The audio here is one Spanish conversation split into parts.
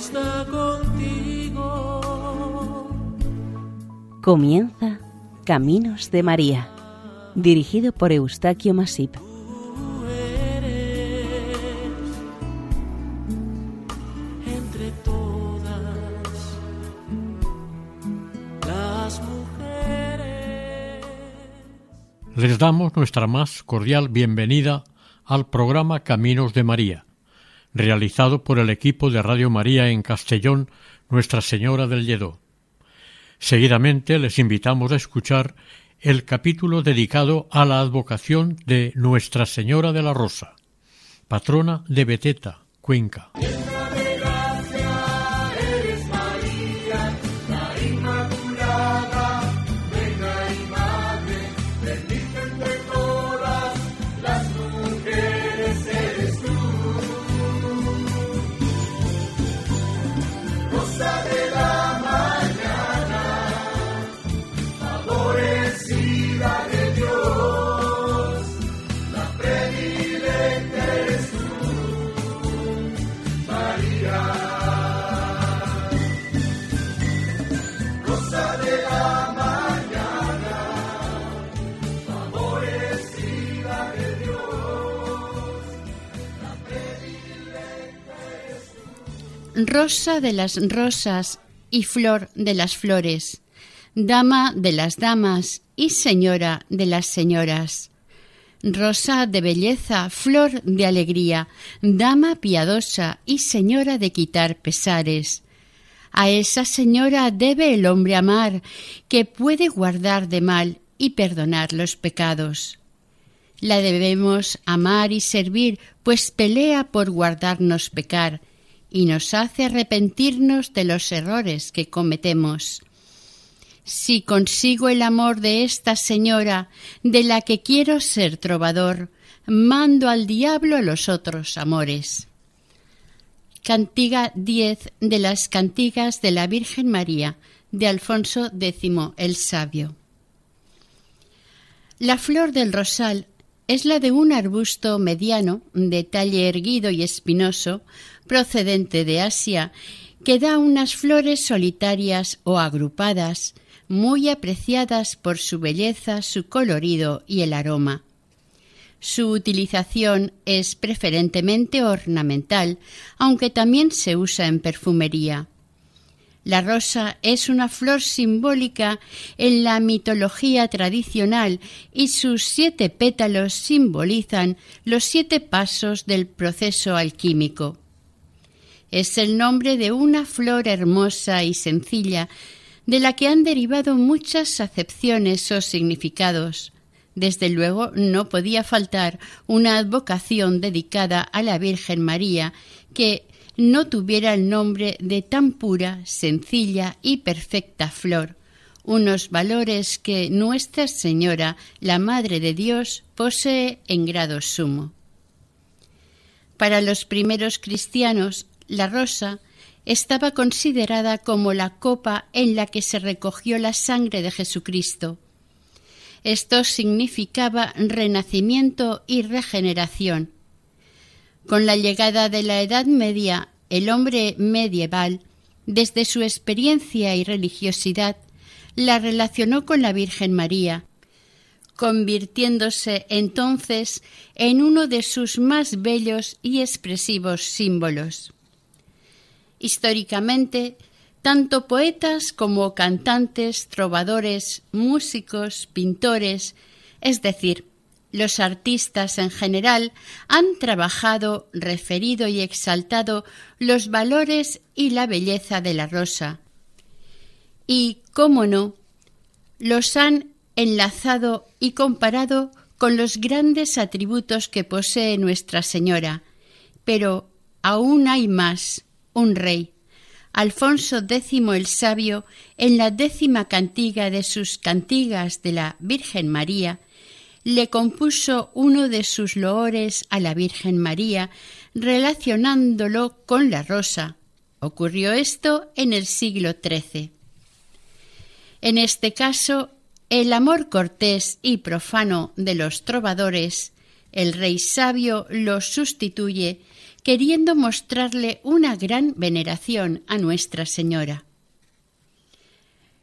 está contigo. Comienza Caminos de María, dirigido por Eustaquio Masip. Les damos nuestra más cordial bienvenida al programa Caminos de María, realizado por el equipo de Radio María en Castellón, Nuestra Señora del Lledó. Seguidamente les invitamos a escuchar el capítulo dedicado a la advocación de Nuestra Señora de la Rosa, patrona de Beteta, Cuenca. Rosa de las rosas y flor de las flores, dama de las damas y señora de las señoras. Rosa de belleza, flor de alegría, dama piadosa y señora de quitar pesares. A esa señora debe el hombre amar, que puede guardar de mal y perdonar los pecados. La debemos amar y servir, pues pelea por guardarnos pecar, y nos hace arrepentirnos de los errores que cometemos. Si consigo el amor de esta señora, de la que quiero ser trovador, mando al diablo los otros amores. Cantiga 10 de las Cantigas de la Virgen María, de Alfonso X el Sabio. La flor del rosal es la de un arbusto mediano, de talle erguido y espinoso, procedente de Asia, que da unas flores solitarias o agrupadas, muy apreciadas por su belleza, su colorido y el aroma. Su utilización es preferentemente ornamental, aunque también se usa en perfumería. La rosa es una flor simbólica en la mitología tradicional y sus 7 pétalos simbolizan los 7 pasos del proceso alquímico. Es el nombre de una flor hermosa y sencilla, de la que han derivado muchas acepciones o significados. Desde luego no podía faltar una advocación dedicada a la Virgen María que no tuviera el nombre de tan pura, sencilla y perfecta flor, unos valores que Nuestra Señora, la Madre de Dios, posee en grado sumo. Para los primeros cristianos, la rosa estaba considerada como la copa en la que se recogió la sangre de Jesucristo. Esto significaba renacimiento y regeneración. Con la llegada de la Edad Media, el hombre medieval, desde su experiencia y religiosidad, la relacionó con la Virgen María, convirtiéndose entonces en uno de sus más bellos y expresivos símbolos. Históricamente, tanto poetas como cantantes, trovadores, músicos, pintores, es decir, los artistas en general han trabajado, referido y exaltado los valores y la belleza de la rosa. Y, cómo no, los han enlazado y comparado con los grandes atributos que posee Nuestra Señora. Pero aún hay más, un rey. Alfonso X el Sabio, en la 10ª cantiga de sus Cantigas de la Virgen María, le compuso uno de sus loores a la Virgen María, relacionándolo con la rosa. Ocurrió esto en el siglo XIII. En este caso, el amor cortés y profano de los trovadores, el rey sabio lo sustituye queriendo mostrarle una gran veneración a Nuestra Señora.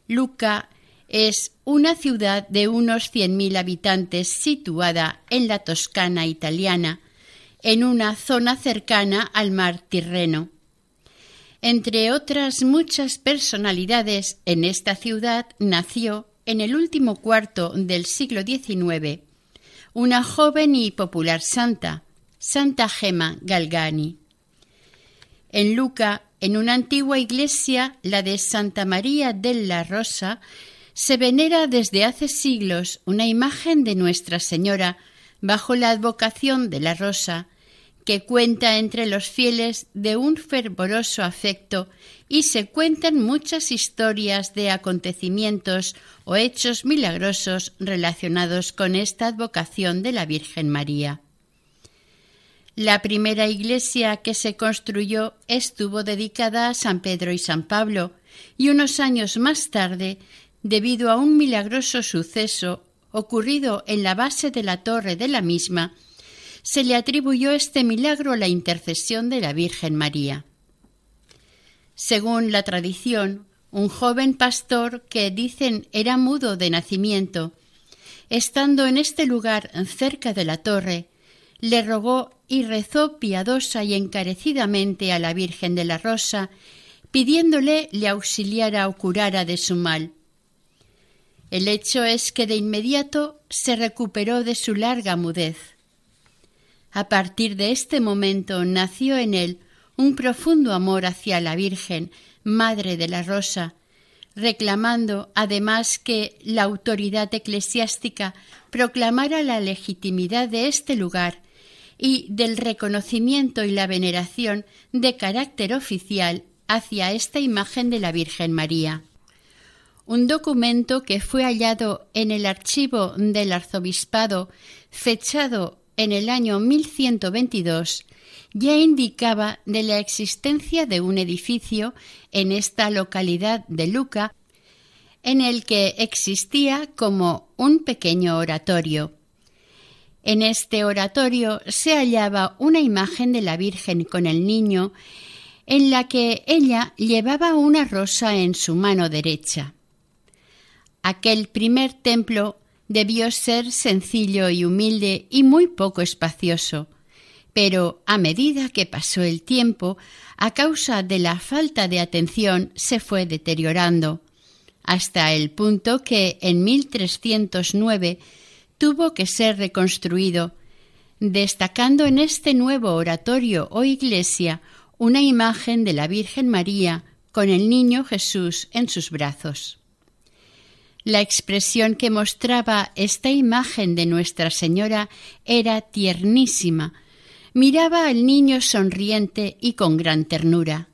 Lucca es una ciudad de unos 100.000 habitantes situada en la Toscana italiana, en una zona cercana al mar Tirreno. Entre otras muchas personalidades, en esta ciudad nació, en el último cuarto del siglo XIX, una joven y popular santa, Santa Gema Galgani. En Lucca, en una antigua iglesia, la de Santa María de la Rosa, se venera desde hace siglos una imagen de Nuestra Señora bajo la advocación de la Rosa, que cuenta entre los fieles de un fervoroso afecto y se cuentan muchas historias de acontecimientos o hechos milagrosos relacionados con esta advocación de la Virgen María. La primera iglesia que se construyó estuvo dedicada a San Pedro y San Pablo, y unos años más tarde, debido a un milagroso suceso ocurrido en la base de la torre de la misma, se le atribuyó este milagro a la intercesión de la Virgen María. Según la tradición, un joven pastor que dicen era mudo de nacimiento, estando en este lugar cerca de la torre, le rogó y rezó piadosa y encarecidamente a la Virgen de la Rosa, pidiéndole le auxiliara o curara de su mal. El hecho es que de inmediato se recuperó de su larga mudez. A partir de este momento nació en él un profundo amor hacia la Virgen, Madre de la Rosa, reclamando además que la autoridad eclesiástica proclamara la legitimidad de este lugar y del reconocimiento y la veneración de carácter oficial hacia esta imagen de la Virgen María. Un documento que fue hallado en el archivo del arzobispado, fechado en el año 1122, ya indicaba de la existencia de un edificio en esta localidad de Lucca, en el que existía como un pequeño oratorio. En este oratorio se hallaba una imagen de la Virgen con el niño, en la que ella llevaba una rosa en su mano derecha. Aquel primer templo debió ser sencillo y humilde y muy poco espacioso, pero a medida que pasó el tiempo, a causa de la falta de atención, se fue deteriorando, hasta el punto que en 1309 tuvo que ser reconstruido, destacando en este nuevo oratorio o iglesia una imagen de la Virgen María con el niño Jesús en sus brazos. La expresión que mostraba esta imagen de Nuestra Señora era tiernísima. Miraba al niño sonriente y con gran ternura.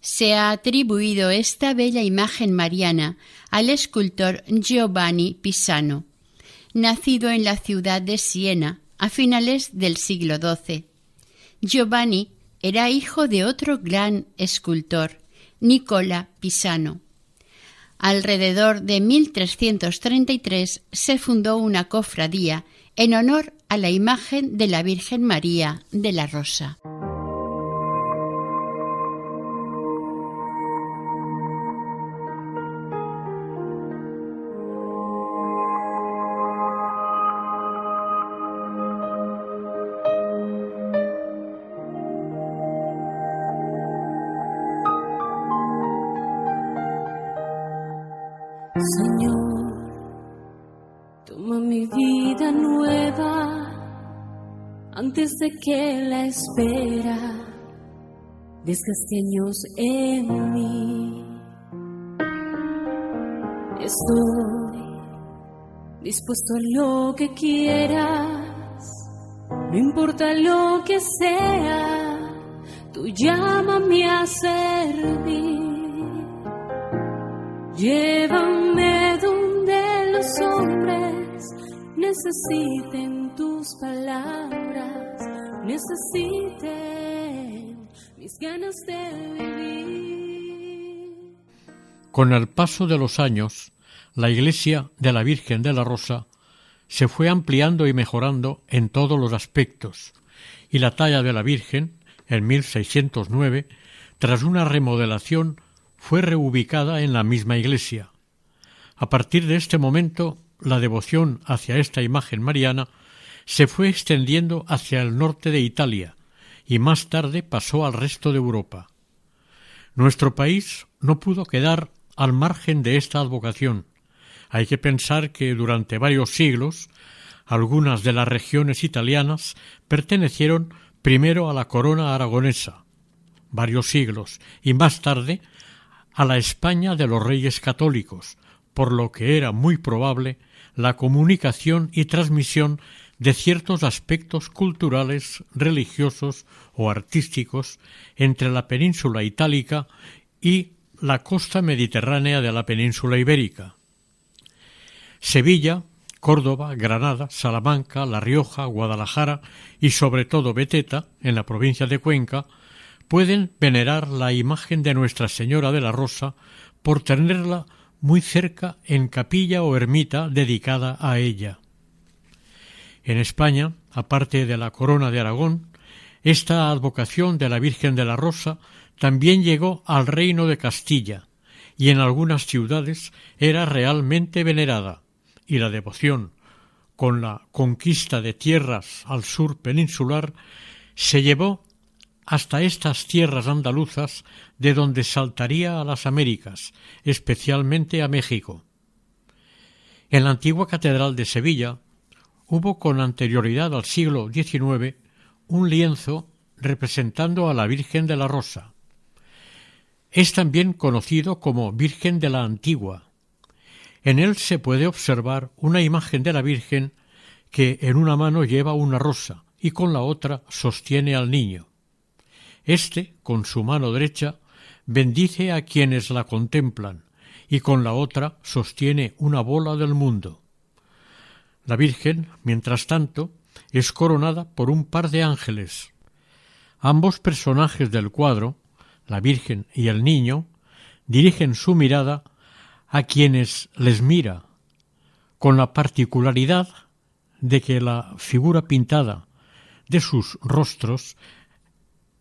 Se ha atribuido esta bella imagen mariana al escultor Giovanni Pisano, nacido en la ciudad de Siena a finales del siglo XII. Giovanni era hijo de otro gran escultor, Nicola Pisano. Alrededor de 1333 se fundó una cofradía en honor a la imagen de la Virgen María de la Rosa. Señor, toma mi vida nueva antes de que la espera desgaste años en mí. Estoy dispuesto a lo que quieras, no importa lo que sea, tú llámame a servir. Llévame donde los hombres necesiten tus palabras, necesiten mis ganas de vivir. Con el paso de los años, la iglesia de la Virgen de la Rosa se fue ampliando y mejorando en todos los aspectos, y la talla de la Virgen en 1609, tras una remodelación, fue reubicada en la misma iglesia. A partir de este momento, la devoción hacia esta imagen mariana se fue extendiendo hacia el norte de Italia y más tarde pasó al resto de Europa. Nuestro país no pudo quedar al margen de esta advocación. Hay que pensar que durante varios siglos algunas de las regiones italianas pertenecieron primero a la corona aragonesa, varios siglos, y más tarde a la España de los Reyes Católicos, por lo que era muy probable la comunicación y transmisión de ciertos aspectos culturales, religiosos o artísticos entre la península itálica y la costa mediterránea de la península ibérica. Sevilla, Córdoba, Granada, Salamanca, La Rioja, Guadalajara y sobre todo Beteta, en la provincia de Cuenca, pueden venerar la imagen de Nuestra Señora de la Rosa por tenerla muy cerca en capilla o ermita dedicada a ella. En España, aparte de la corona de Aragón, esta advocación de la Virgen de la Rosa también llegó al reino de Castilla y en algunas ciudades era realmente venerada, y la devoción, con la conquista de tierras al sur peninsular, se llevó hasta estas tierras andaluzas, de donde saltaría a las Américas, especialmente a México. En la antigua catedral de Sevilla hubo con anterioridad al siglo XIX un lienzo representando a la Virgen de la Rosa. Es también conocido como Virgen de la Antigua. En él se puede observar una imagen de la Virgen que en una mano lleva una rosa y con la otra sostiene al niño. Este, con su mano derecha, bendice a quienes la contemplan y con la otra sostiene una bola del mundo. La Virgen, mientras tanto, es coronada por un par de ángeles. Ambos personajes del cuadro, la Virgen y el niño, dirigen su mirada a quienes les mira, con la particularidad de que la figura pintada de sus rostros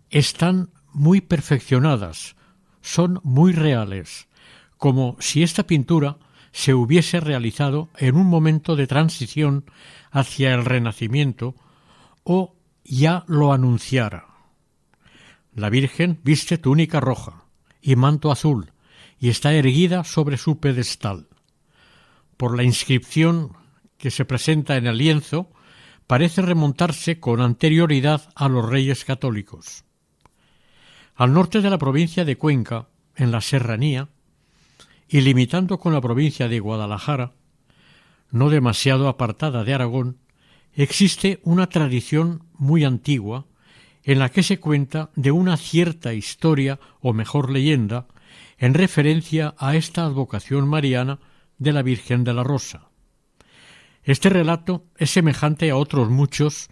están muy perfeccionadas, son muy reales, como si esta pintura se hubiese realizado en un momento de transición hacia el Renacimiento o ya lo anunciara. La Virgen viste túnica roja y manto azul y está erguida sobre su pedestal. Por la inscripción que se presenta en el lienzo, parece remontarse con anterioridad a los Reyes Católicos. Al norte de la provincia de Cuenca, en la Serranía, y limitando con la provincia de Guadalajara, no demasiado apartada de Aragón, existe una tradición muy antigua en la que se cuenta de una cierta historia o mejor leyenda en referencia a esta advocación mariana de la Virgen de la Rosa. Este relato es semejante a otros muchos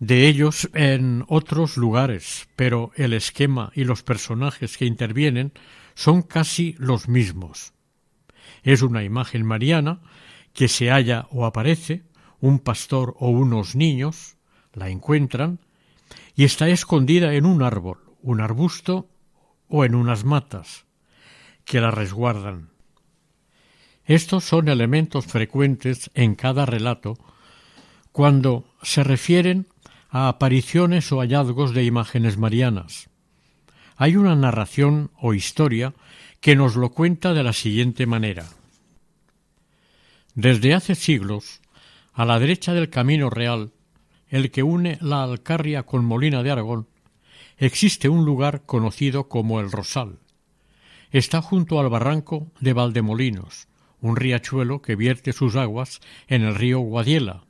de ellos en otros lugares, pero el esquema y los personajes que intervienen son casi los mismos. Es una imagen mariana que se halla o aparece, un pastor o unos niños la encuentran y está escondida en un árbol, un arbusto o en unas matas que la resguardan. Estos son elementos frecuentes en cada relato cuando se refieren a apariciones o hallazgos de imágenes marianas. Hay una narración o historia que nos lo cuenta de la siguiente manera. Desde hace siglos, a la derecha del camino real, el que une la Alcarria con Molina de Aragón, existe un lugar conocido como el Rosal. Está junto al barranco de Valdemolinos, un riachuelo que vierte sus aguas en el río Guadiela.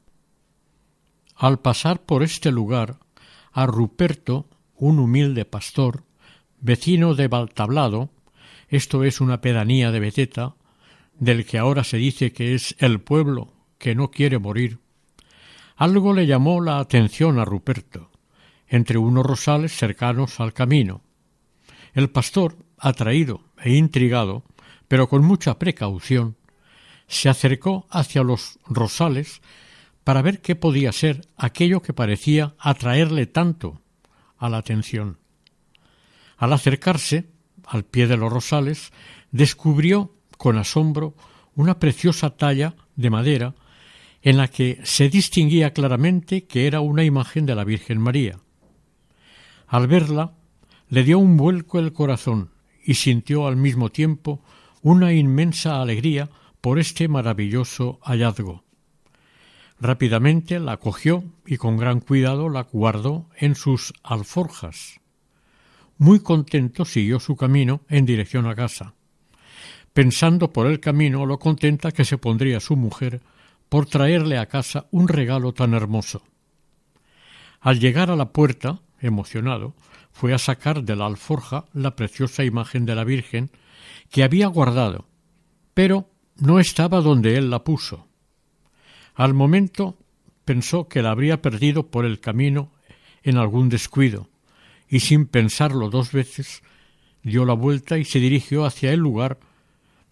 Al pasar por este lugar, a Ruperto, un humilde pastor, vecino de Valtablado, esto es una pedanía de Beteta, del que ahora se dice que es el pueblo que no quiere morir, algo le llamó la atención a Ruperto, entre unos rosales cercanos al camino. El pastor, atraído e intrigado, pero con mucha precaución, se acercó hacia los rosales para ver qué podía ser aquello que parecía atraerle tanto, a la atención. Al acercarse, al pie de los rosales, descubrió con asombro una preciosa talla de madera en la que se distinguía claramente que era una imagen de la Virgen María. Al verla, le dio un vuelco el corazón y sintió al mismo tiempo una inmensa alegría por este maravilloso hallazgo. Rápidamente la cogió y con gran cuidado la guardó en sus alforjas. Muy contento siguió su camino en dirección a casa, pensando por el camino lo contenta que se pondría su mujer por traerle a casa un regalo tan hermoso. Al llegar a la puerta, emocionado, fue a sacar de la alforja la preciosa imagen de la Virgen que había guardado, pero no estaba donde él la puso. Al momento pensó que la habría perdido por el camino en algún descuido, y sin pensarlo dos veces dio la vuelta y se dirigió hacia el lugar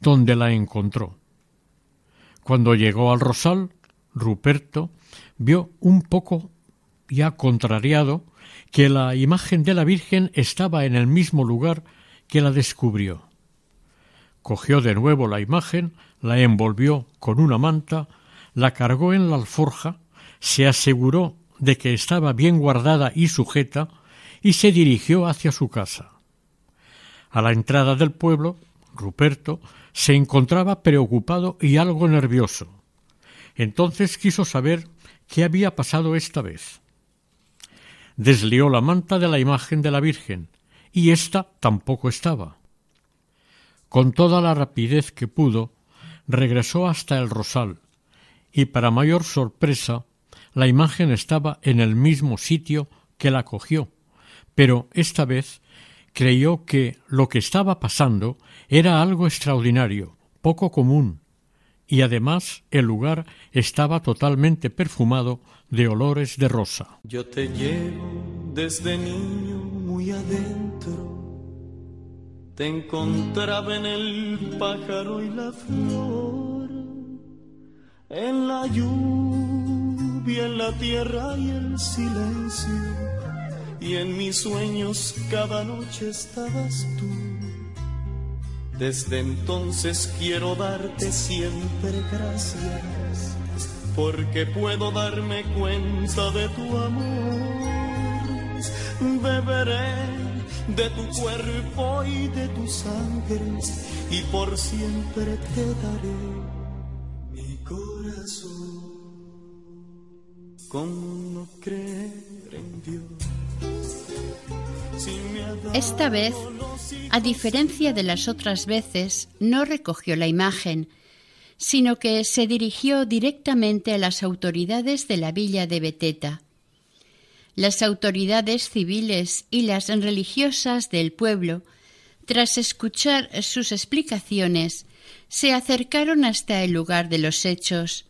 donde la encontró. Cuando llegó al Rosal, Ruperto vio un poco ya contrariado que la imagen de la Virgen estaba en el mismo lugar que la descubrió. Cogió de nuevo la imagen, la envolvió con una manta, la cargó en la alforja, se aseguró de que estaba bien guardada y sujeta y se dirigió hacia su casa. A la entrada del pueblo, Ruperto se encontraba preocupado y algo nervioso. Entonces quiso saber qué había pasado esta vez. Deslió la manta de la imagen de la Virgen y ésta tampoco estaba. Con toda la rapidez que pudo, regresó hasta el Rosal, y para mayor sorpresa, la imagen estaba en el mismo sitio que la cogió, pero esta vez creyó que lo que estaba pasando era algo extraordinario, poco común, y además el lugar estaba totalmente perfumado de olores de rosa. Yo te llevo desde niño muy adentro. Te encontraba en el pájaro y la flor, en la lluvia, en la tierra y el silencio, y en mis sueños cada noche estabas tú. Desde entonces quiero darte siempre gracias, porque puedo darme cuenta de tu amor. Beberé de tu cuerpo y de tu sangre, y por siempre te daré mi corazón. ¿Cómo no creer en Dios? Si esta vez, a diferencia de las otras veces, no recogió la imagen, sino que se dirigió directamente a las autoridades de la villa de Beteta. Las autoridades civiles y las religiosas del pueblo, tras escuchar sus explicaciones, se acercaron hasta el lugar de los hechos,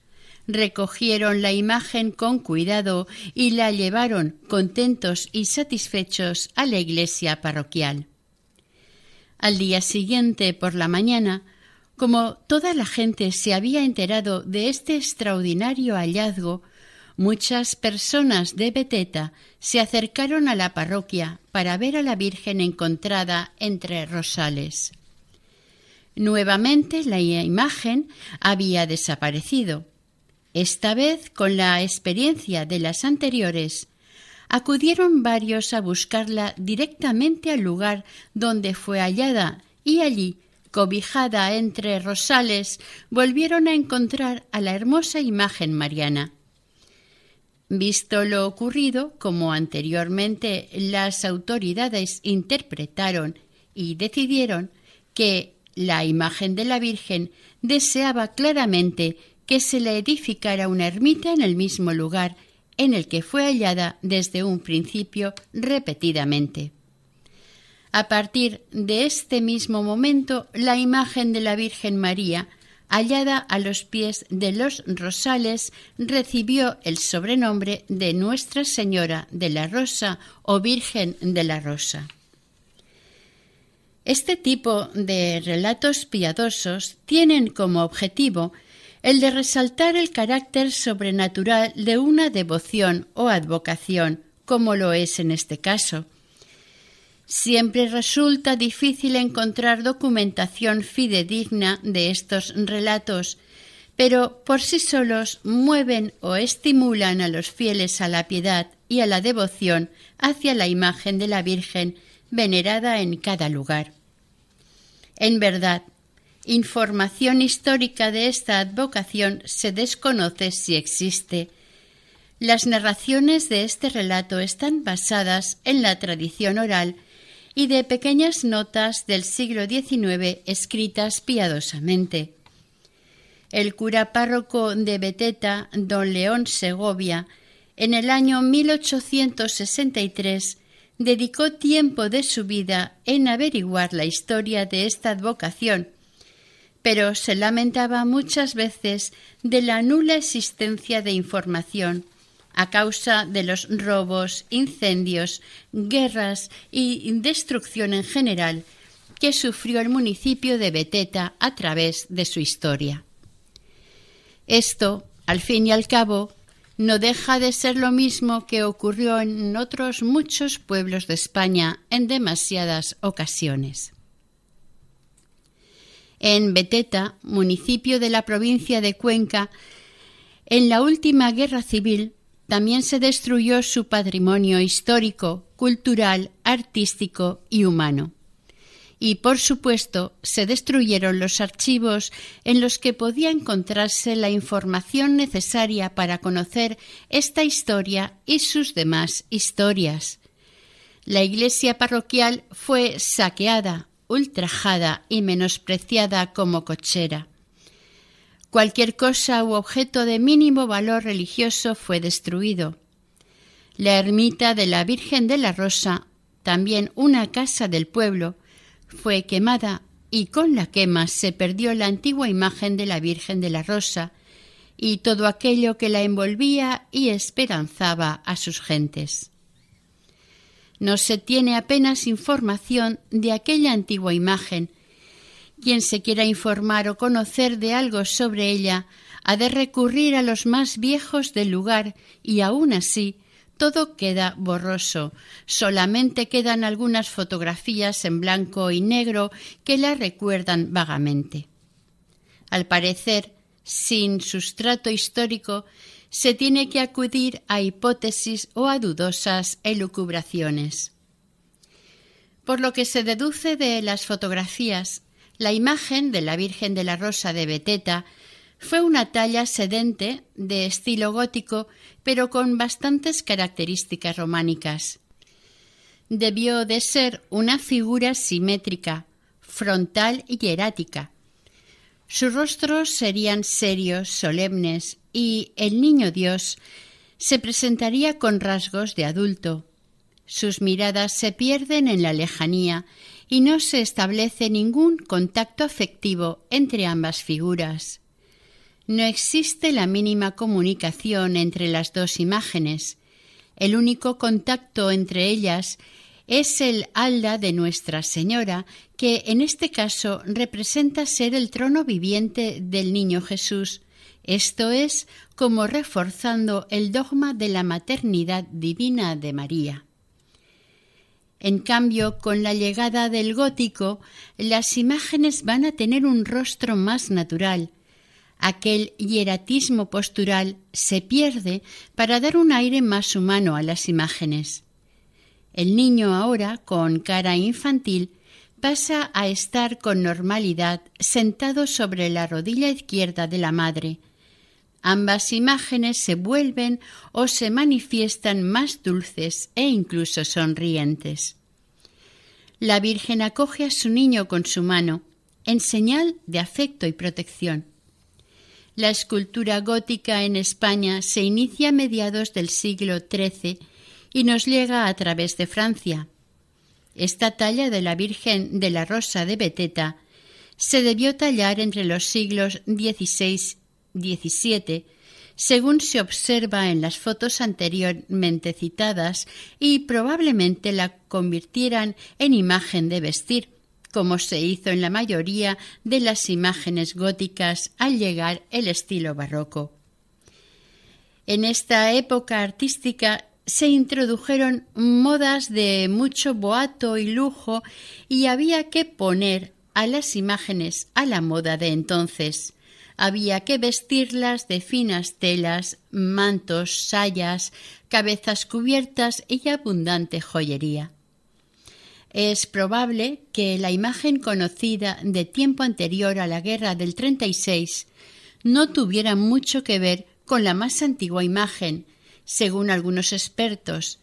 recogieron la imagen con cuidado y la llevaron, contentos y satisfechos, a la iglesia parroquial. Al día siguiente, por la mañana, como toda la gente se había enterado de este extraordinario hallazgo, muchas personas de Beteta se acercaron a la parroquia para ver a la Virgen encontrada entre rosales. Nuevamente la imagen había desaparecido. Esta vez, con la experiencia de las anteriores, acudieron varios a buscarla directamente al lugar donde fue hallada y allí, cobijada entre rosales, volvieron a encontrar a la hermosa imagen mariana. Visto lo ocurrido, como anteriormente, las autoridades interpretaron y decidieron que la imagen de la Virgen deseaba claramente que se le edificara una ermita en el mismo lugar en el que fue hallada desde un principio repetidamente. A partir de este mismo momento, la imagen de la Virgen María, hallada a los pies de los rosales, recibió el sobrenombre de Nuestra Señora de la Rosa o Virgen de la Rosa. Este tipo de relatos piadosos tienen como objetivo el de resaltar el carácter sobrenatural de una devoción o advocación, como lo es en este caso. Siempre resulta difícil encontrar documentación fidedigna de estos relatos, pero por sí solos mueven o estimulan a los fieles a la piedad y a la devoción hacia la imagen de la Virgen venerada en cada lugar. En verdad, información histórica de esta advocación se desconoce si existe. Las narraciones de este relato están basadas en la tradición oral y de pequeñas notas del siglo XIX escritas piadosamente. El cura párroco de Beteta, don León Segovia, en el año 1863, dedicó tiempo de su vida en averiguar la historia de esta advocación, pero se lamentaba muchas veces de la nula existencia de información, a causa de los robos, incendios, guerras y destrucción en general que sufrió el municipio de Beteta a través de su historia. Esto, al fin y al cabo, no deja de ser lo mismo que ocurrió en otros muchos pueblos de España en demasiadas ocasiones. En Beteta, municipio de la provincia de Cuenca, en la última guerra civil, también se destruyó su patrimonio histórico, cultural, artístico y humano. Y, por supuesto, se destruyeron los archivos en los que podía encontrarse la información necesaria para conocer esta historia y sus demás historias. La iglesia parroquial fue saqueada, ultrajada y menospreciada como cochera. Cualquier cosa u objeto de mínimo valor religioso fue destruido. La ermita de la Virgen de la Rosa, también una casa del pueblo, fue quemada y con la quema se perdió la antigua imagen de la Virgen de la Rosa y todo aquello que la envolvía y esperanzaba a sus gentes. No se tiene apenas información de aquella antigua imagen. Quien se quiera informar o conocer de algo sobre ella ha de recurrir a los más viejos del lugar y aún así todo queda borroso. Solamente quedan algunas fotografías en blanco y negro que la recuerdan vagamente. Al parecer, sin sustrato histórico, se tiene que acudir a hipótesis o a dudosas elucubraciones. Por lo que se deduce de las fotografías, la imagen de la Virgen de la Rosa de Beteta fue una talla sedente de estilo gótico, pero con bastantes características románicas. Debió de ser una figura simétrica, frontal y hierática. Sus rostros serían serios, solemnes, y el niño Dios se presentaría con rasgos de adulto. Sus miradas se pierden en la lejanía y no se establece ningún contacto afectivo entre ambas figuras. No existe la mínima comunicación entre las dos imágenes. El único contacto entre ellas es el halda de Nuestra Señora, que en este caso representa ser el trono viviente del niño Jesús, esto es, como reforzando el dogma de la maternidad divina de María. En cambio, con la llegada del gótico, las imágenes van a tener un rostro más natural. Aquel hieratismo postural se pierde para dar un aire más humano a las imágenes. El niño ahora, con cara infantil, pasa a estar con normalidad sentado sobre la rodilla izquierda de la madre. Ambas imágenes se vuelven o se manifiestan más dulces e incluso sonrientes. La Virgen acoge a su niño con su mano, en señal de afecto y protección. La escultura gótica en España se inicia a mediados del siglo XIII y nos llega a través de Francia. Esta talla de la Virgen de la Rosa de Beteta se debió tallar entre los siglos XVI XVII, según se observa en las fotos anteriormente citadas, y probablemente la convirtieran en imagen de vestir, como se hizo en la mayoría de las imágenes góticas al llegar el estilo barroco. En esta época artística se introdujeron modas de mucho boato y lujo y había que poner a las imágenes a la moda de entonces. Había que vestirlas de finas telas, mantos, sayas, cabezas cubiertas y abundante joyería. Es probable que la imagen conocida de tiempo anterior a la Guerra del 36 no tuviera mucho que ver con la más antigua imagen. Según algunos expertos,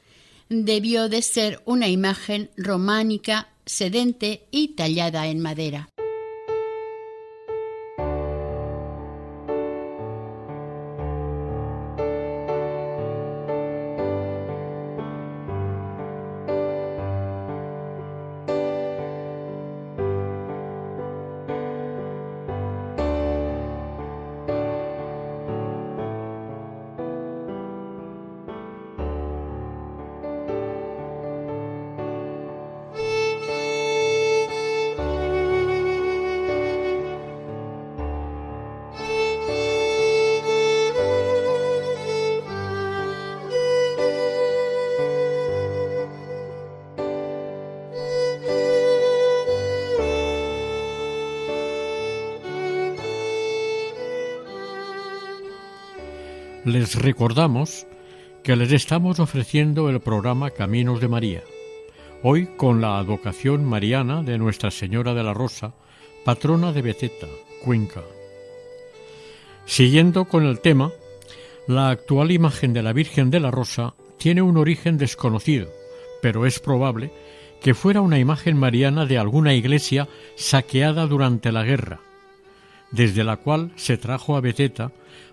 debió de ser una imagen románica, sedente y tallada en madera. Les recordamos que les estamos ofreciendo el programa Caminos de María, hoy con la advocación mariana de Nuestra Señora de la Rosa, patrona de Beteta, Cuenca. Siguiendo con el tema, la actual imagen de la Virgen de la Rosa tiene un origen desconocido, pero es probable que fuera una imagen mariana de alguna iglesia saqueada durante la guerra, desde la cual se trajo a Beteta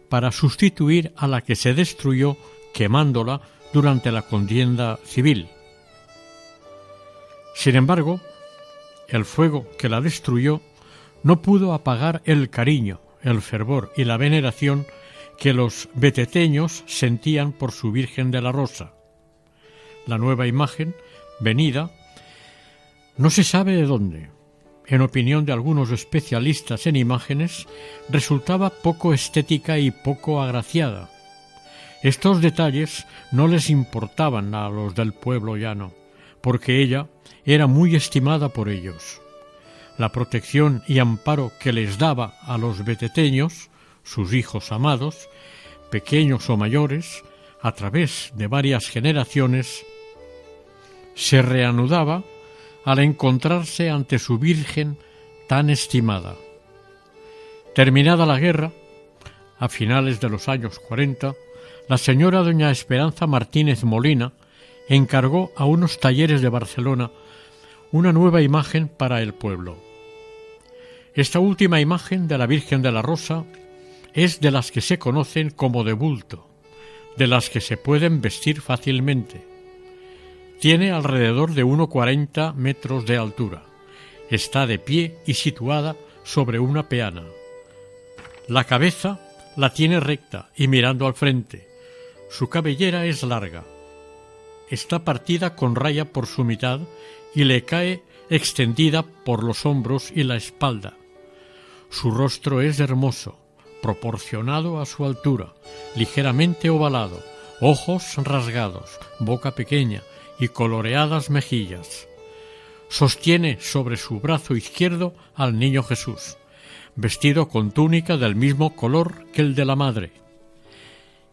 para sustituir a la que se destruyó quemándola durante la contienda civil. Sin embargo, el fuego que la destruyó no pudo apagar el cariño, el fervor y la veneración que los beteteños sentían por su Virgen de la Rosa. La nueva imagen, venida, no se sabe de dónde, en opinión de algunos especialistas en imágenes, resultaba poco estética y poco agraciada. Estos detalles no les importaban a los del pueblo llano, porque ella era muy estimada por ellos. La protección y amparo que les daba a los beteteños, sus hijos amados, pequeños o mayores, a través de varias generaciones, se reanudaba al encontrarse ante su Virgen tan estimada. Terminada la guerra, a finales de los años 40, la señora doña Esperanza Martínez Molina encargó a unos talleres de Barcelona una nueva imagen para el pueblo. Esta última imagen de la Virgen de la Rosa es de las que se conocen como de bulto, de las que se pueden vestir fácilmente. Tiene alrededor de 1,40 metros de altura. Está de pie y situada sobre una peana. La cabeza la tiene recta y mirando al frente. Su cabellera es larga. Está partida con raya por su mitad y le cae extendida por los hombros y la espalda. Su rostro es hermoso, proporcionado a su altura, ligeramente ovalado, ojos rasgados, boca pequeña y coloreadas mejillas. Sostiene sobre su brazo izquierdo al niño Jesús, vestido con túnica del mismo color que el de la madre.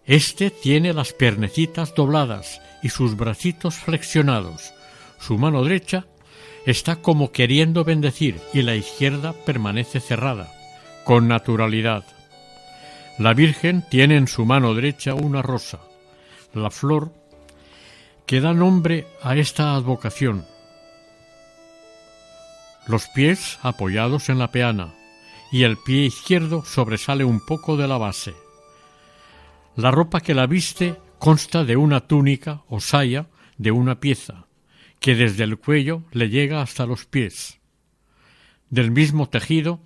Este tiene las piernecitas dobladas y sus bracitos flexionados. Su mano derecha está como queriendo bendecir y la izquierda permanece cerrada, con naturalidad. La Virgen tiene en su mano derecha una rosa, la flor que da nombre a esta advocación. Los pies apoyados en la peana y el pie izquierdo sobresale un poco de la base. La ropa que la viste consta de una túnica o saya de una pieza que desde el cuello le llega hasta los pies. Del mismo tejido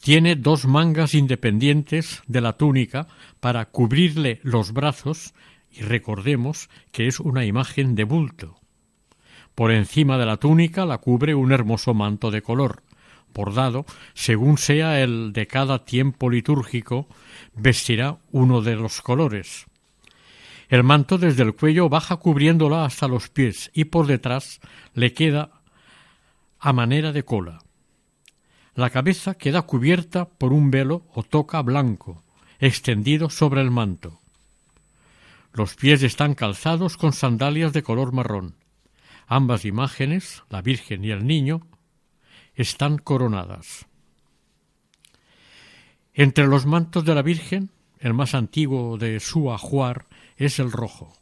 tiene dos mangas independientes de la túnica para cubrirle los brazos. Y recordemos que es una imagen de bulto. Por encima de la túnica la cubre un hermoso manto de color, bordado, según sea el de cada tiempo litúrgico, vestirá uno de los colores. El manto desde el cuello baja cubriéndola hasta los pies y por detrás le queda a manera de cola. La cabeza queda cubierta por un velo o toca blanco, extendido sobre el manto. Los pies están calzados con sandalias de color marrón. Ambas imágenes, la Virgen y el Niño, están coronadas. Entre los mantos de la Virgen, el más antiguo de su ajuar es el rojo.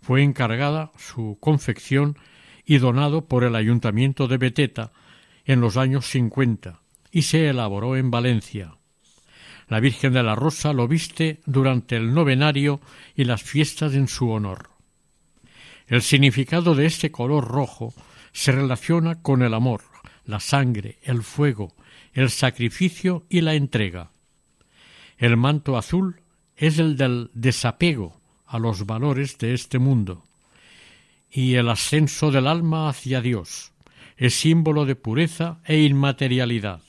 Fue encargada su confección y donado por el Ayuntamiento de Beteta en los años 50 y se elaboró en Valencia. La Virgen de la Rosa lo viste durante el novenario y las fiestas en su honor. El significado de este color rojo se relaciona con el amor, la sangre, el fuego, el sacrificio y la entrega. El manto azul es el del desapego a los valores de este mundo y el ascenso del alma hacia Dios. Es símbolo de pureza e inmaterialidad.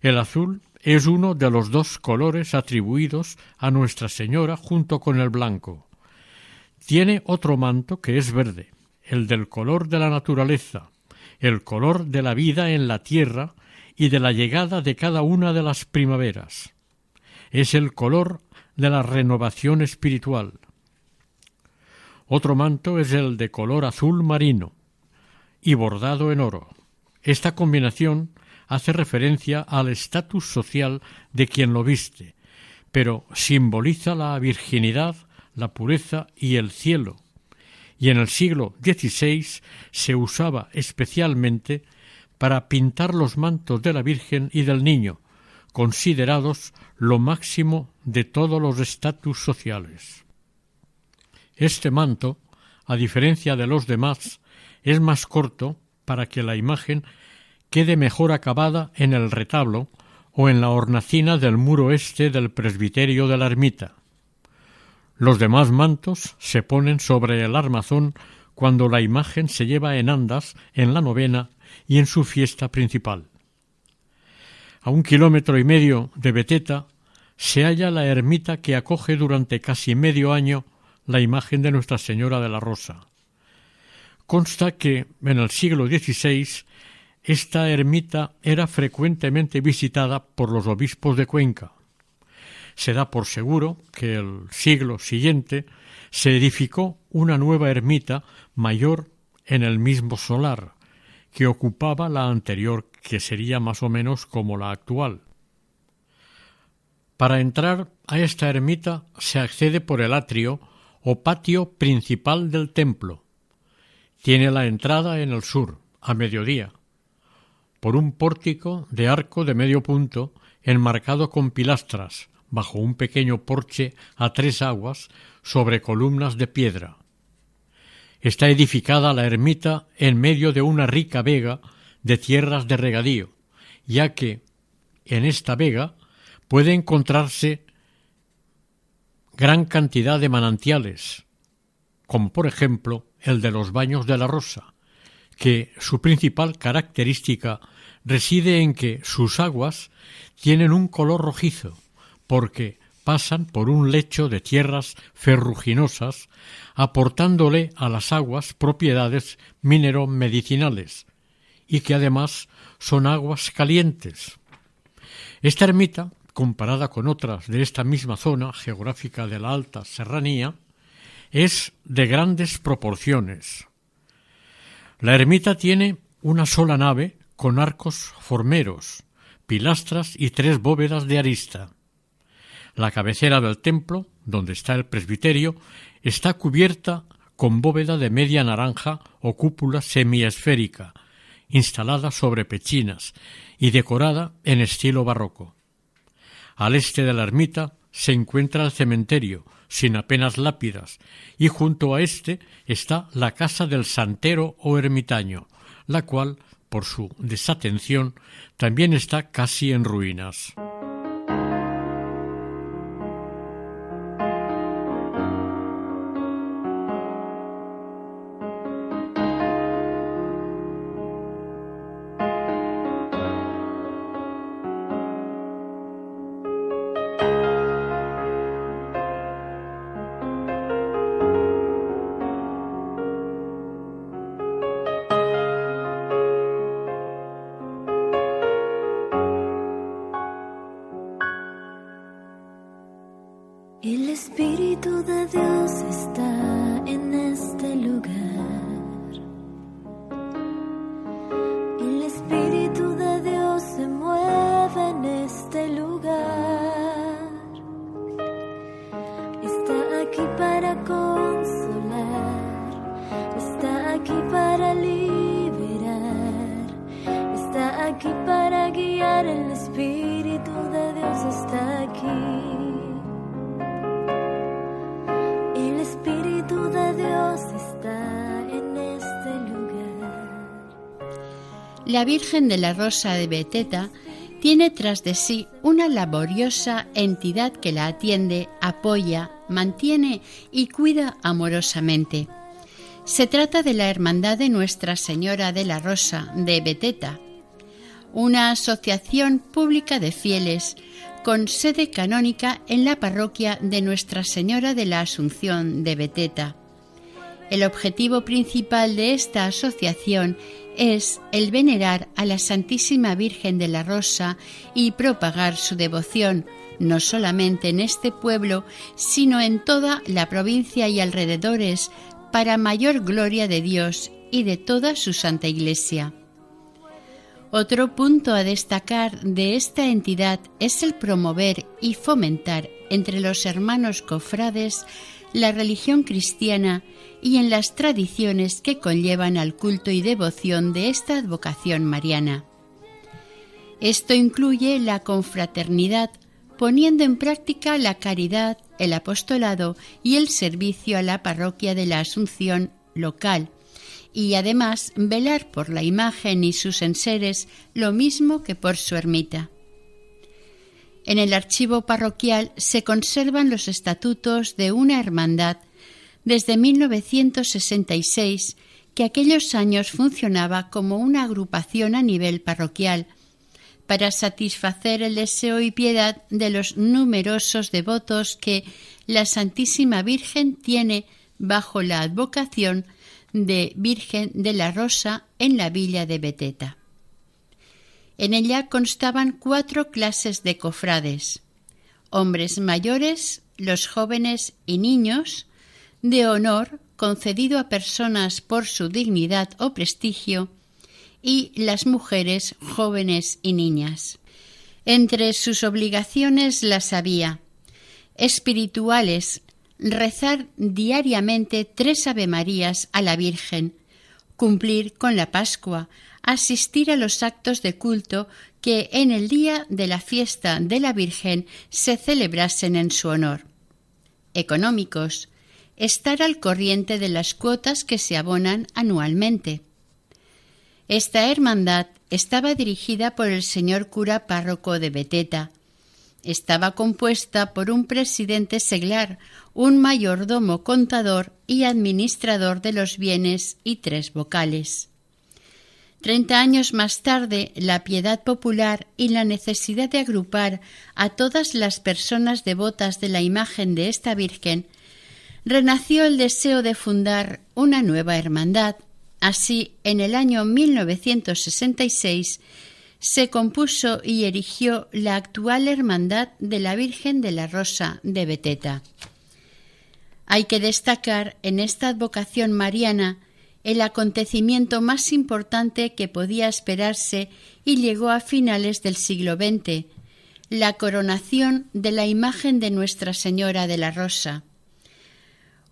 El azul es uno de los dos colores atribuidos a Nuestra Señora junto con el blanco. Tiene otro manto que es verde, el del color de la naturaleza, el color de la vida en la tierra y de la llegada de cada una de las primaveras. Es el color de la renovación espiritual. Otro manto es el de color azul marino y bordado en oro. Esta combinación hace referencia al estatus social de quien lo viste, pero simboliza la virginidad, la pureza y el cielo, y en el siglo XVI se usaba especialmente para pintar los mantos de la Virgen y del Niño, considerados lo máximo de todos los estatus sociales. Este manto, a diferencia de los demás, es más corto para que la imagen quede mejor acabada en el retablo o en la hornacina del muro este del presbiterio de la ermita. Los demás mantos se ponen sobre el armazón cuando la imagen se lleva en andas en la novena y en su fiesta principal. A 1,5 kilómetros de Beteta se halla la ermita que acoge durante casi medio año la imagen de Nuestra Señora de la Rosa. Consta que en el siglo XVI esta ermita era frecuentemente visitada por los obispos de Cuenca. Se da por seguro que el siglo siguiente se edificó una nueva ermita mayor en el mismo solar, que ocupaba la anterior, que sería más o menos como la actual. Para entrar a esta ermita se accede por el atrio o patio principal del templo. Tiene la entrada en el sur, a mediodía, por un pórtico de arco de medio punto enmarcado con pilastras, bajo un pequeño porche a 3 aguas sobre columnas de piedra. Está edificada la ermita en medio de una rica vega de tierras de regadío, ya que en esta vega puede encontrarse gran cantidad de manantiales, como por ejemplo el de los Baños de la Rosa, que su principal característica reside en que sus aguas tienen un color rojizo, porque pasan por un lecho de tierras ferruginosas, aportándole a las aguas propiedades minero-medicinales, y que además son aguas calientes. Esta ermita, comparada con otras de esta misma zona geográfica de la Alta Serranía, es de grandes proporciones. La ermita tiene una sola nave con arcos formeros, pilastras y 3 bóvedas de arista. La cabecera del templo, donde está el presbiterio, está cubierta con bóveda de media naranja o cúpula semiesférica, instalada sobre pechinas y decorada en estilo barroco. Al este de la ermita se encuentra el cementerio, sin apenas lápidas, y junto a este está la casa del santero o ermitaño, la cual, por su desatención, también está casi en ruinas. aquí para guiar, el Espíritu de Dios está aquí. El Espíritu de Dios está en este lugar. La Virgen de la Rosa de Beteta tiene tras de sí una laboriosa entidad que la atiende, apoya, mantiene y cuida amorosamente. Se trata de la Hermandad de Nuestra Señora de la Rosa de Beteta, una asociación pública de fieles con sede canónica en la parroquia de Nuestra Señora de la Asunción de Beteta. El objetivo principal de esta asociación es el venerar a la Santísima Virgen de la Rosa y propagar su devoción, no solamente en este pueblo, sino en toda la provincia y alrededores, para mayor gloria de Dios y de toda su Santa Iglesia. Otro punto a destacar de esta entidad es el promover y fomentar entre los hermanos cofrades la religión cristiana y en las tradiciones que conllevan al culto y devoción de esta advocación mariana. Esto incluye la confraternidad, poniendo en práctica la caridad, el apostolado y el servicio a la parroquia de la Asunción local, y además velar por la imagen y sus enseres, lo mismo que por su ermita. En el archivo parroquial se conservan los estatutos de una hermandad desde 1966, que aquellos años funcionaba como una agrupación a nivel parroquial para satisfacer el deseo y piedad de los numerosos devotos que la Santísima Virgen tiene bajo la advocación de Virgen de la Rosa en la villa de Beteta. En ella constaban 4 clases de cofrades: hombres mayores, los jóvenes y niños, de honor concedido a personas por su dignidad o prestigio, y las mujeres, jóvenes y niñas. Entre sus obligaciones las había: espirituales, rezar diariamente 3 Avemarías a la Virgen, cumplir con la Pascua, asistir a los actos de culto que en el día de la fiesta de la Virgen se celebrasen en su honor. Económicos, estar al corriente de las cuotas que se abonan anualmente. Esta hermandad estaba dirigida por el señor cura párroco de Beteta. Estaba compuesta por un presidente seglar, un mayordomo contador y administrador de los bienes y 3 vocales. 30 años más tarde, la piedad popular y la necesidad de agrupar a todas las personas devotas de la imagen de esta Virgen, renació el deseo de fundar una nueva hermandad. Así, en el año 1966, se compuso y erigió la actual Hermandad de la Virgen de la Rosa de Beteta. Hay que destacar en esta advocación mariana el acontecimiento más importante que podía esperarse y llegó a finales del siglo XX, la coronación de la imagen de Nuestra Señora de la Rosa.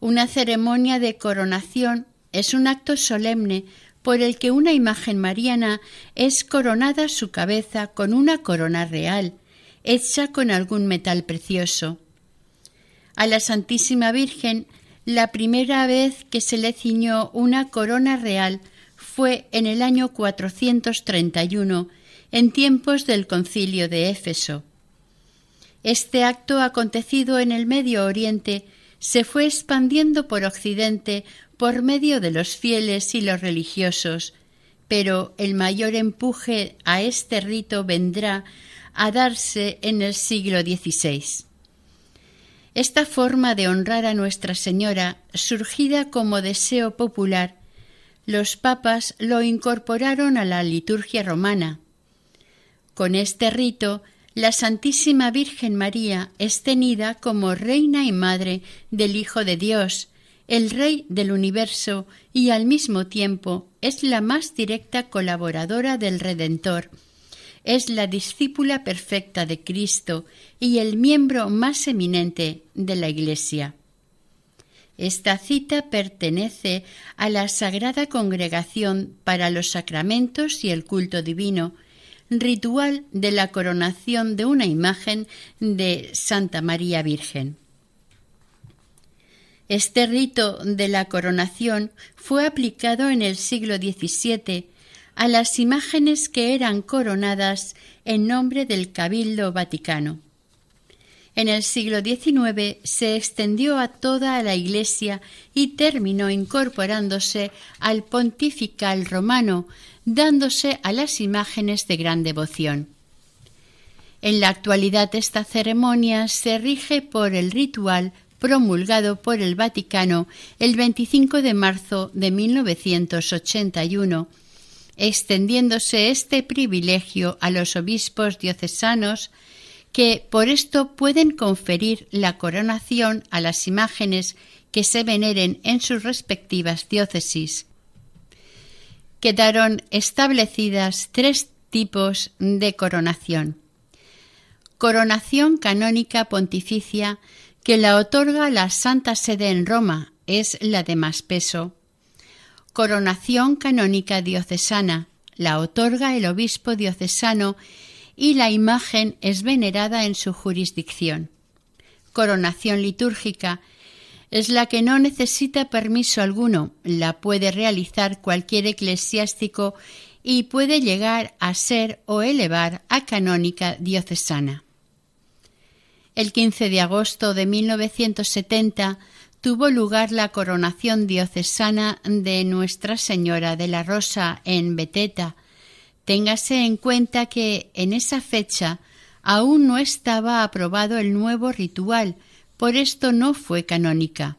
Una ceremonia de coronación es un acto solemne por el que una imagen mariana es coronada su cabeza con una corona real, hecha con algún metal precioso. A la Santísima Virgen, la primera vez que se le ciñó una corona real fue en el año 431, en tiempos del Concilio de Éfeso. Este acto, acontecido en el Medio Oriente, se fue expandiendo por Occidente por medio de los fieles y los religiosos, pero el mayor empuje a este rito vendrá a darse en el siglo XVI. Esta forma de honrar a Nuestra Señora, surgida como deseo popular, los papas lo incorporaron a la liturgia romana. Con este rito, la Santísima Virgen María es tenida como reina y madre del Hijo de Dios, el Rey del Universo, y al mismo tiempo es la más directa colaboradora del Redentor. Es la discípula perfecta de Cristo y el miembro más eminente de la Iglesia. Esta cita pertenece a la Sagrada Congregación para los Sacramentos y el Culto Divino, ritual de la coronación de una imagen de Santa María Virgen. Este rito de la coronación fue aplicado en el siglo XVII a las imágenes que eran coronadas en nombre del Cabildo Vaticano. En el siglo XIX se extendió a toda la Iglesia y terminó incorporándose al Pontifical Romano, dándose a las imágenes de gran devoción. En la actualidad esta ceremonia se rige por el ritual promulgado por el Vaticano el 25 de marzo de 1981, extendiéndose este privilegio a los obispos diocesanos que por esto pueden conferir la coronación a las imágenes que se veneren en sus respectivas diócesis. Quedaron establecidas tres tipos de coronación. Coronación canónica pontificia, que la otorga la Santa Sede en Roma, es la de más peso. Coronación canónica diocesana, la otorga el obispo diocesano y la imagen es venerada en su jurisdicción. Coronación litúrgica es la que no necesita permiso alguno, la puede realizar cualquier eclesiástico y puede llegar a ser o elevar a canónica diocesana. El 15 de agosto de 1970 tuvo lugar la coronación diocesana de Nuestra Señora de la Rosa en Beteta. Téngase en cuenta que en esa fecha aún no estaba aprobado el nuevo ritual, por esto no fue canónica.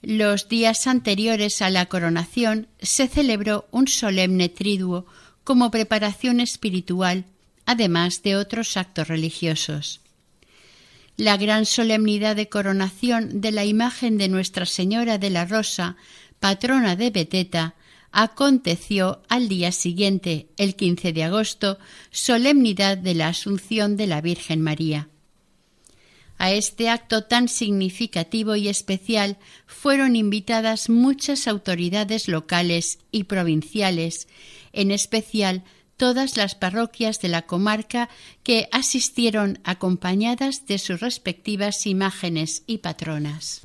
Los días anteriores a la coronación se celebró un solemne triduo como preparación espiritual, además de otros actos religiosos. La gran solemnidad de coronación de la imagen de Nuestra Señora de la Rosa, patrona de Beteta, aconteció al día siguiente, el 15 de agosto, solemnidad de la Asunción de la Virgen María. A este acto tan significativo y especial fueron invitadas muchas autoridades locales y provinciales, en especial todas las parroquias de la comarca que asistieron acompañadas de sus respectivas imágenes y patronas.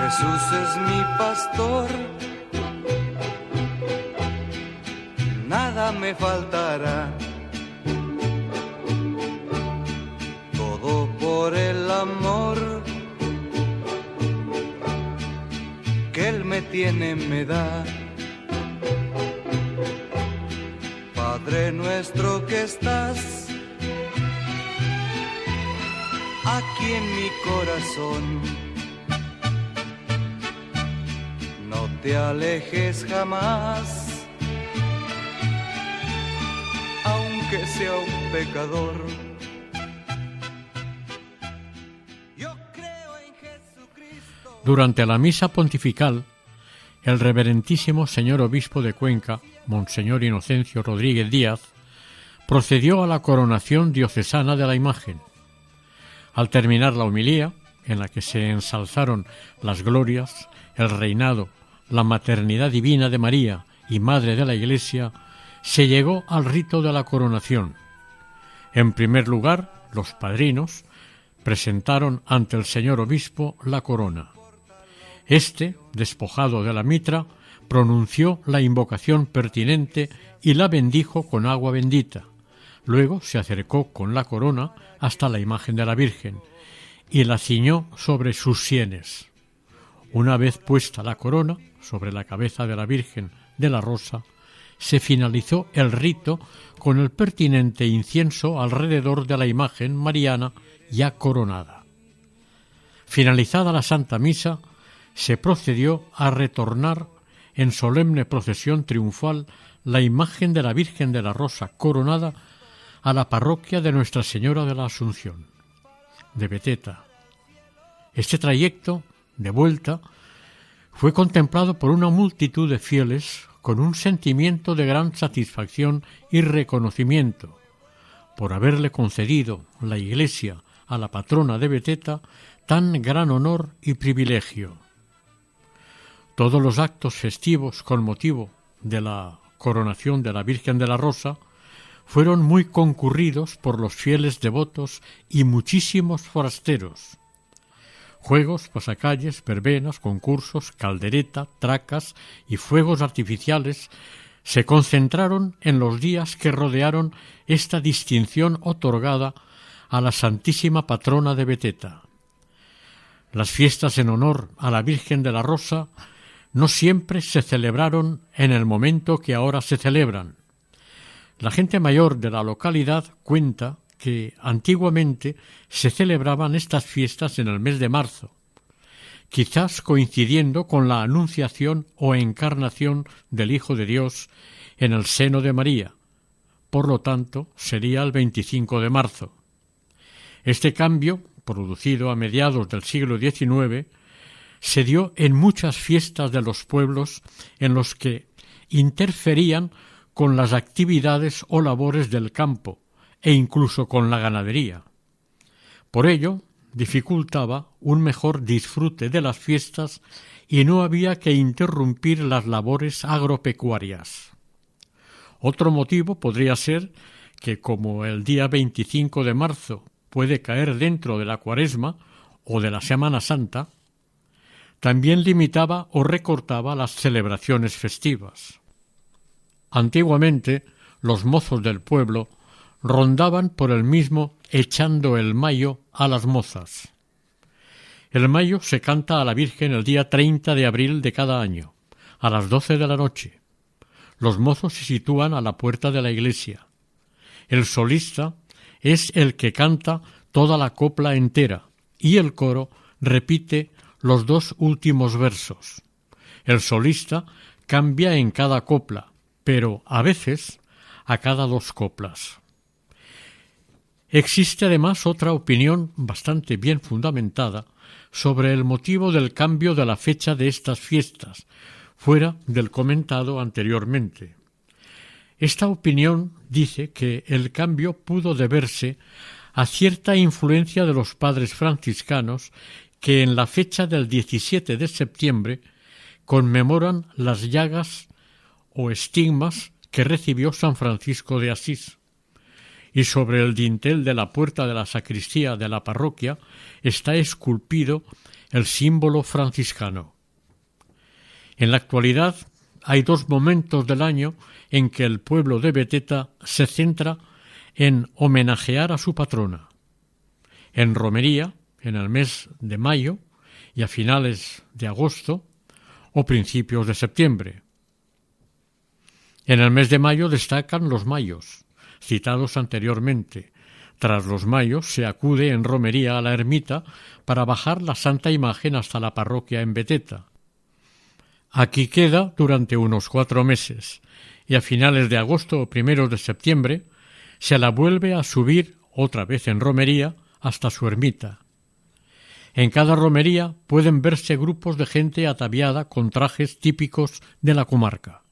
Jesús es mi pastor, nada me faltará, todo por el amor que Él me tiene, me da. Padre nuestro que estás aquí en mi corazón, no te alejes jamás, aunque sea un pecador. Yo creo en Jesucristo. Durante la misa pontifical, el reverentísimo señor obispo de Cuenca, monseñor Inocencio Rodríguez Díaz, procedió a la coronación diocesana de la imagen. Al terminar la homilía, en la que se ensalzaron las glorias, el reinado, la maternidad divina de María y Madre de la Iglesia, se llegó al rito de la coronación. En primer lugar, los padrinos presentaron ante el señor obispo la corona. Este, despojado de la mitra, pronunció la invocación pertinente y la bendijo con agua bendita. Luego se acercó con la corona hasta la imagen de la Virgen y la ciñó sobre sus sienes. Una vez puesta la corona sobre la cabeza de la Virgen de la Rosa, se finalizó el rito con el pertinente incienso alrededor de la imagen mariana ya coronada. Finalizada la Santa Misa, se procedió a retornar en solemne procesión triunfal la imagen de la Virgen de la Rosa coronada a la parroquia de Nuestra Señora de la Asunción de Beteta. Este trayecto de vuelta fue contemplado por una multitud de fieles con un sentimiento de gran satisfacción y reconocimiento, por haberle concedido la Iglesia a la patrona de Beteta tan gran honor y privilegio. Todos los actos festivos con motivo de la coronación de la Virgen de la Rosa fueron muy concurridos por los fieles devotos y muchísimos forasteros. Juegos, pasacalles, verbenas, concursos, caldereta, tracas y fuegos artificiales se concentraron en los días que rodearon esta distinción otorgada a la Santísima Patrona de Beteta. Las fiestas en honor a la Virgen de la Rosa no siempre se celebraron en el momento que ahora se celebran. La gente mayor de la localidad cuenta que antiguamente se celebraban estas fiestas en el mes de marzo, quizás coincidiendo con la anunciación o encarnación del Hijo de Dios en el seno de María. Por lo tanto, sería el 25 de marzo. Este cambio, producido a mediados del siglo XIX, se dio en muchas fiestas de los pueblos en los que interferían con las actividades o labores del campo e incluso con la ganadería. Por ello, dificultaba un mejor disfrute de las fiestas y no había que interrumpir las labores agropecuarias. Otro motivo podría ser que, como el día 25 de marzo puede caer dentro de la Cuaresma o de la Semana Santa, también limitaba o recortaba las celebraciones festivas. Antiguamente, los mozos del pueblo rondaban por el mismo echando el mayo a las mozas. El mayo se canta a la Virgen el día 30 de abril de cada año, a las 12 de la noche. Los mozos se sitúan a la puerta de la iglesia. El solista es el que canta toda la copla entera y el coro repite los dos últimos versos. El solista cambia en cada copla, pero a veces a cada dos coplas. Existe además otra opinión bastante bien fundamentada sobre el motivo del cambio de la fecha de estas fiestas, fuera del comentado anteriormente. Esta opinión dice que el cambio pudo deberse a cierta influencia de los padres franciscanos que en la fecha del 17 de septiembre conmemoran las llagas o estigmas que recibió San Francisco de Asís, y sobre el dintel de la puerta de la sacristía de la parroquia está esculpido el símbolo franciscano. En la actualidad hay dos momentos del año en que el pueblo de Beteta se centra en homenajear a su patrona: en romería, en el mes de mayo y a finales de agosto o principios de septiembre. En el mes de mayo destacan los mayos, citados anteriormente. Tras los mayos se acude en romería a la ermita para bajar la santa imagen hasta la parroquia en Beteta. Aquí queda durante unos 4 meses, y a finales de agosto o primeros de septiembre se la vuelve a subir otra vez en romería hasta su ermita. En cada romería pueden verse grupos de gente ataviada con trajes típicos de la comarca,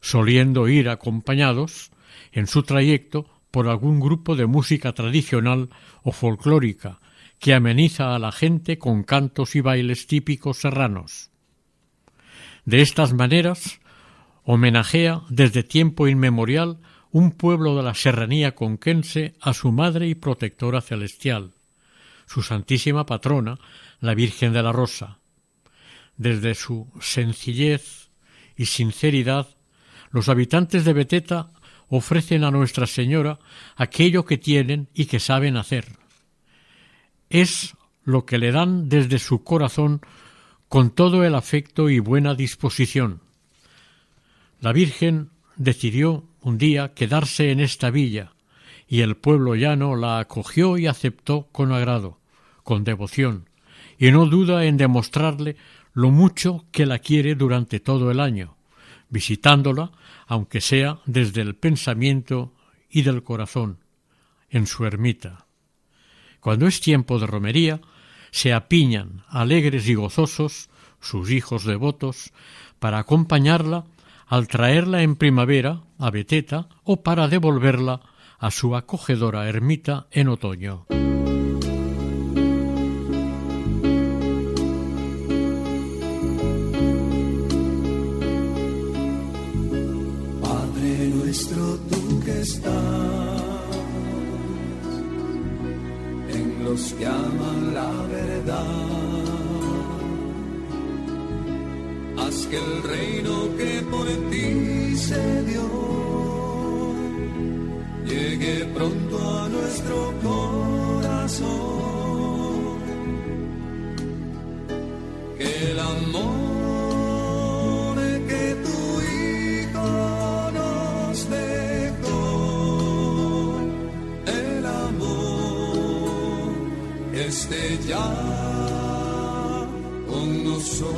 soliendo ir acompañados en su trayecto por algún grupo de música tradicional o folclórica que ameniza a la gente con cantos y bailes típicos serranos. De estas maneras homenajea desde tiempo inmemorial un pueblo de la serranía conquense a su madre y protectora celestial, su santísima patrona, la Virgen de la Rosa. Desde su sencillez y sinceridad, los habitantes de Beteta ofrecen a Nuestra Señora aquello que tienen y que saben hacer. Es lo que le dan desde su corazón con todo el afecto y buena disposición. La Virgen decidió un día quedarse en esta villa y el pueblo llano la acogió y aceptó con agrado, con devoción, y no duda en demostrarle lo mucho que la quiere durante todo el año, visitándola, aunque sea desde el pensamiento y del corazón, en su ermita. Cuando es tiempo de romería, se apiñan, alegres y gozosos, sus hijos devotos, para acompañarla al traerla en primavera a Beteta o para devolverla a su acogedora ermita en otoño. Padre nuestro, tú que estás en los que aman la verdad, haz que el reino que por ti se dio llegue pronto a nuestro corazón, que el amor que tu Hijo nos dejó, el amor esté ya con nosotros.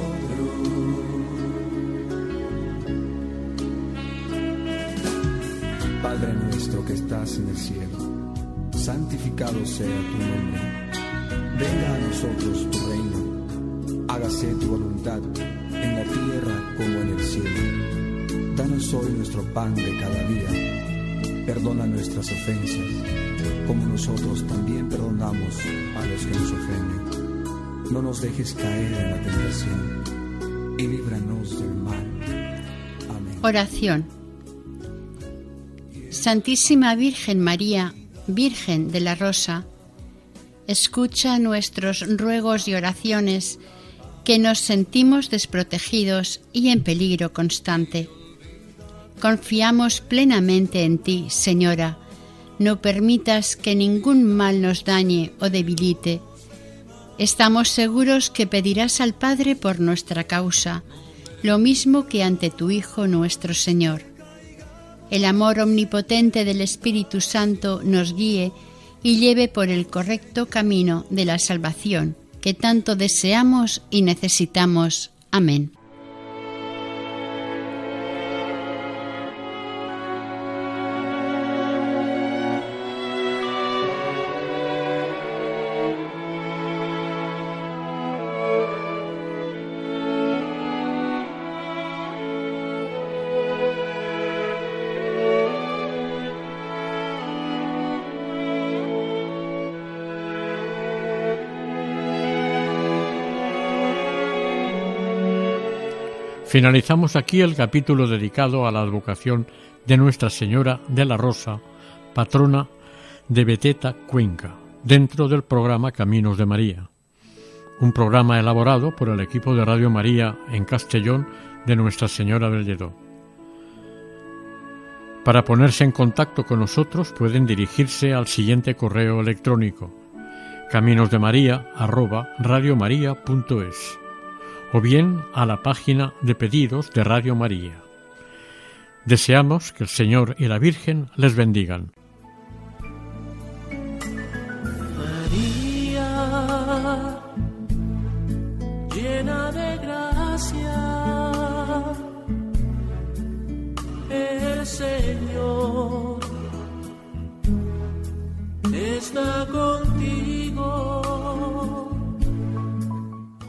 Padre nuestro que estás en el cielo, santificado sea tu nombre. Venga a nosotros tu reino, hágase tu voluntad en la tierra como en el cielo. Danos hoy nuestro pan de cada día. Perdona nuestras ofensas, como nosotros también perdonamos a los que nos ofenden. No nos dejes caer en la tentación y líbranos del mal. Amén. Oración. Santísima Virgen María, Virgen de la Rosa, escucha nuestros ruegos y oraciones, que nos sentimos desprotegidos y en peligro constante. Confiamos plenamente en ti, Señora. No permitas que ningún mal nos dañe o debilite. Estamos seguros que pedirás al Padre por nuestra causa, lo mismo que ante tu Hijo nuestro Señor. El amor omnipotente del Espíritu Santo nos guíe y lleve por el correcto camino de la salvación que tanto deseamos y necesitamos. Amén. Finalizamos aquí el capítulo dedicado a la advocación de Nuestra Señora de la Rosa, patrona de Beteta, Cuenca, dentro del programa Caminos de María, un programa elaborado por el equipo de Radio María en Castellón de Nuestra Señora del Lledó. Para ponerse en contacto con nosotros pueden dirigirse al siguiente correo electrónico: caminosdemaria@radiomaria.es, o bien a la página de pedidos de Radio María. Deseamos que el Señor y la Virgen les bendigan. María, llena de gracia, el Señor está contigo.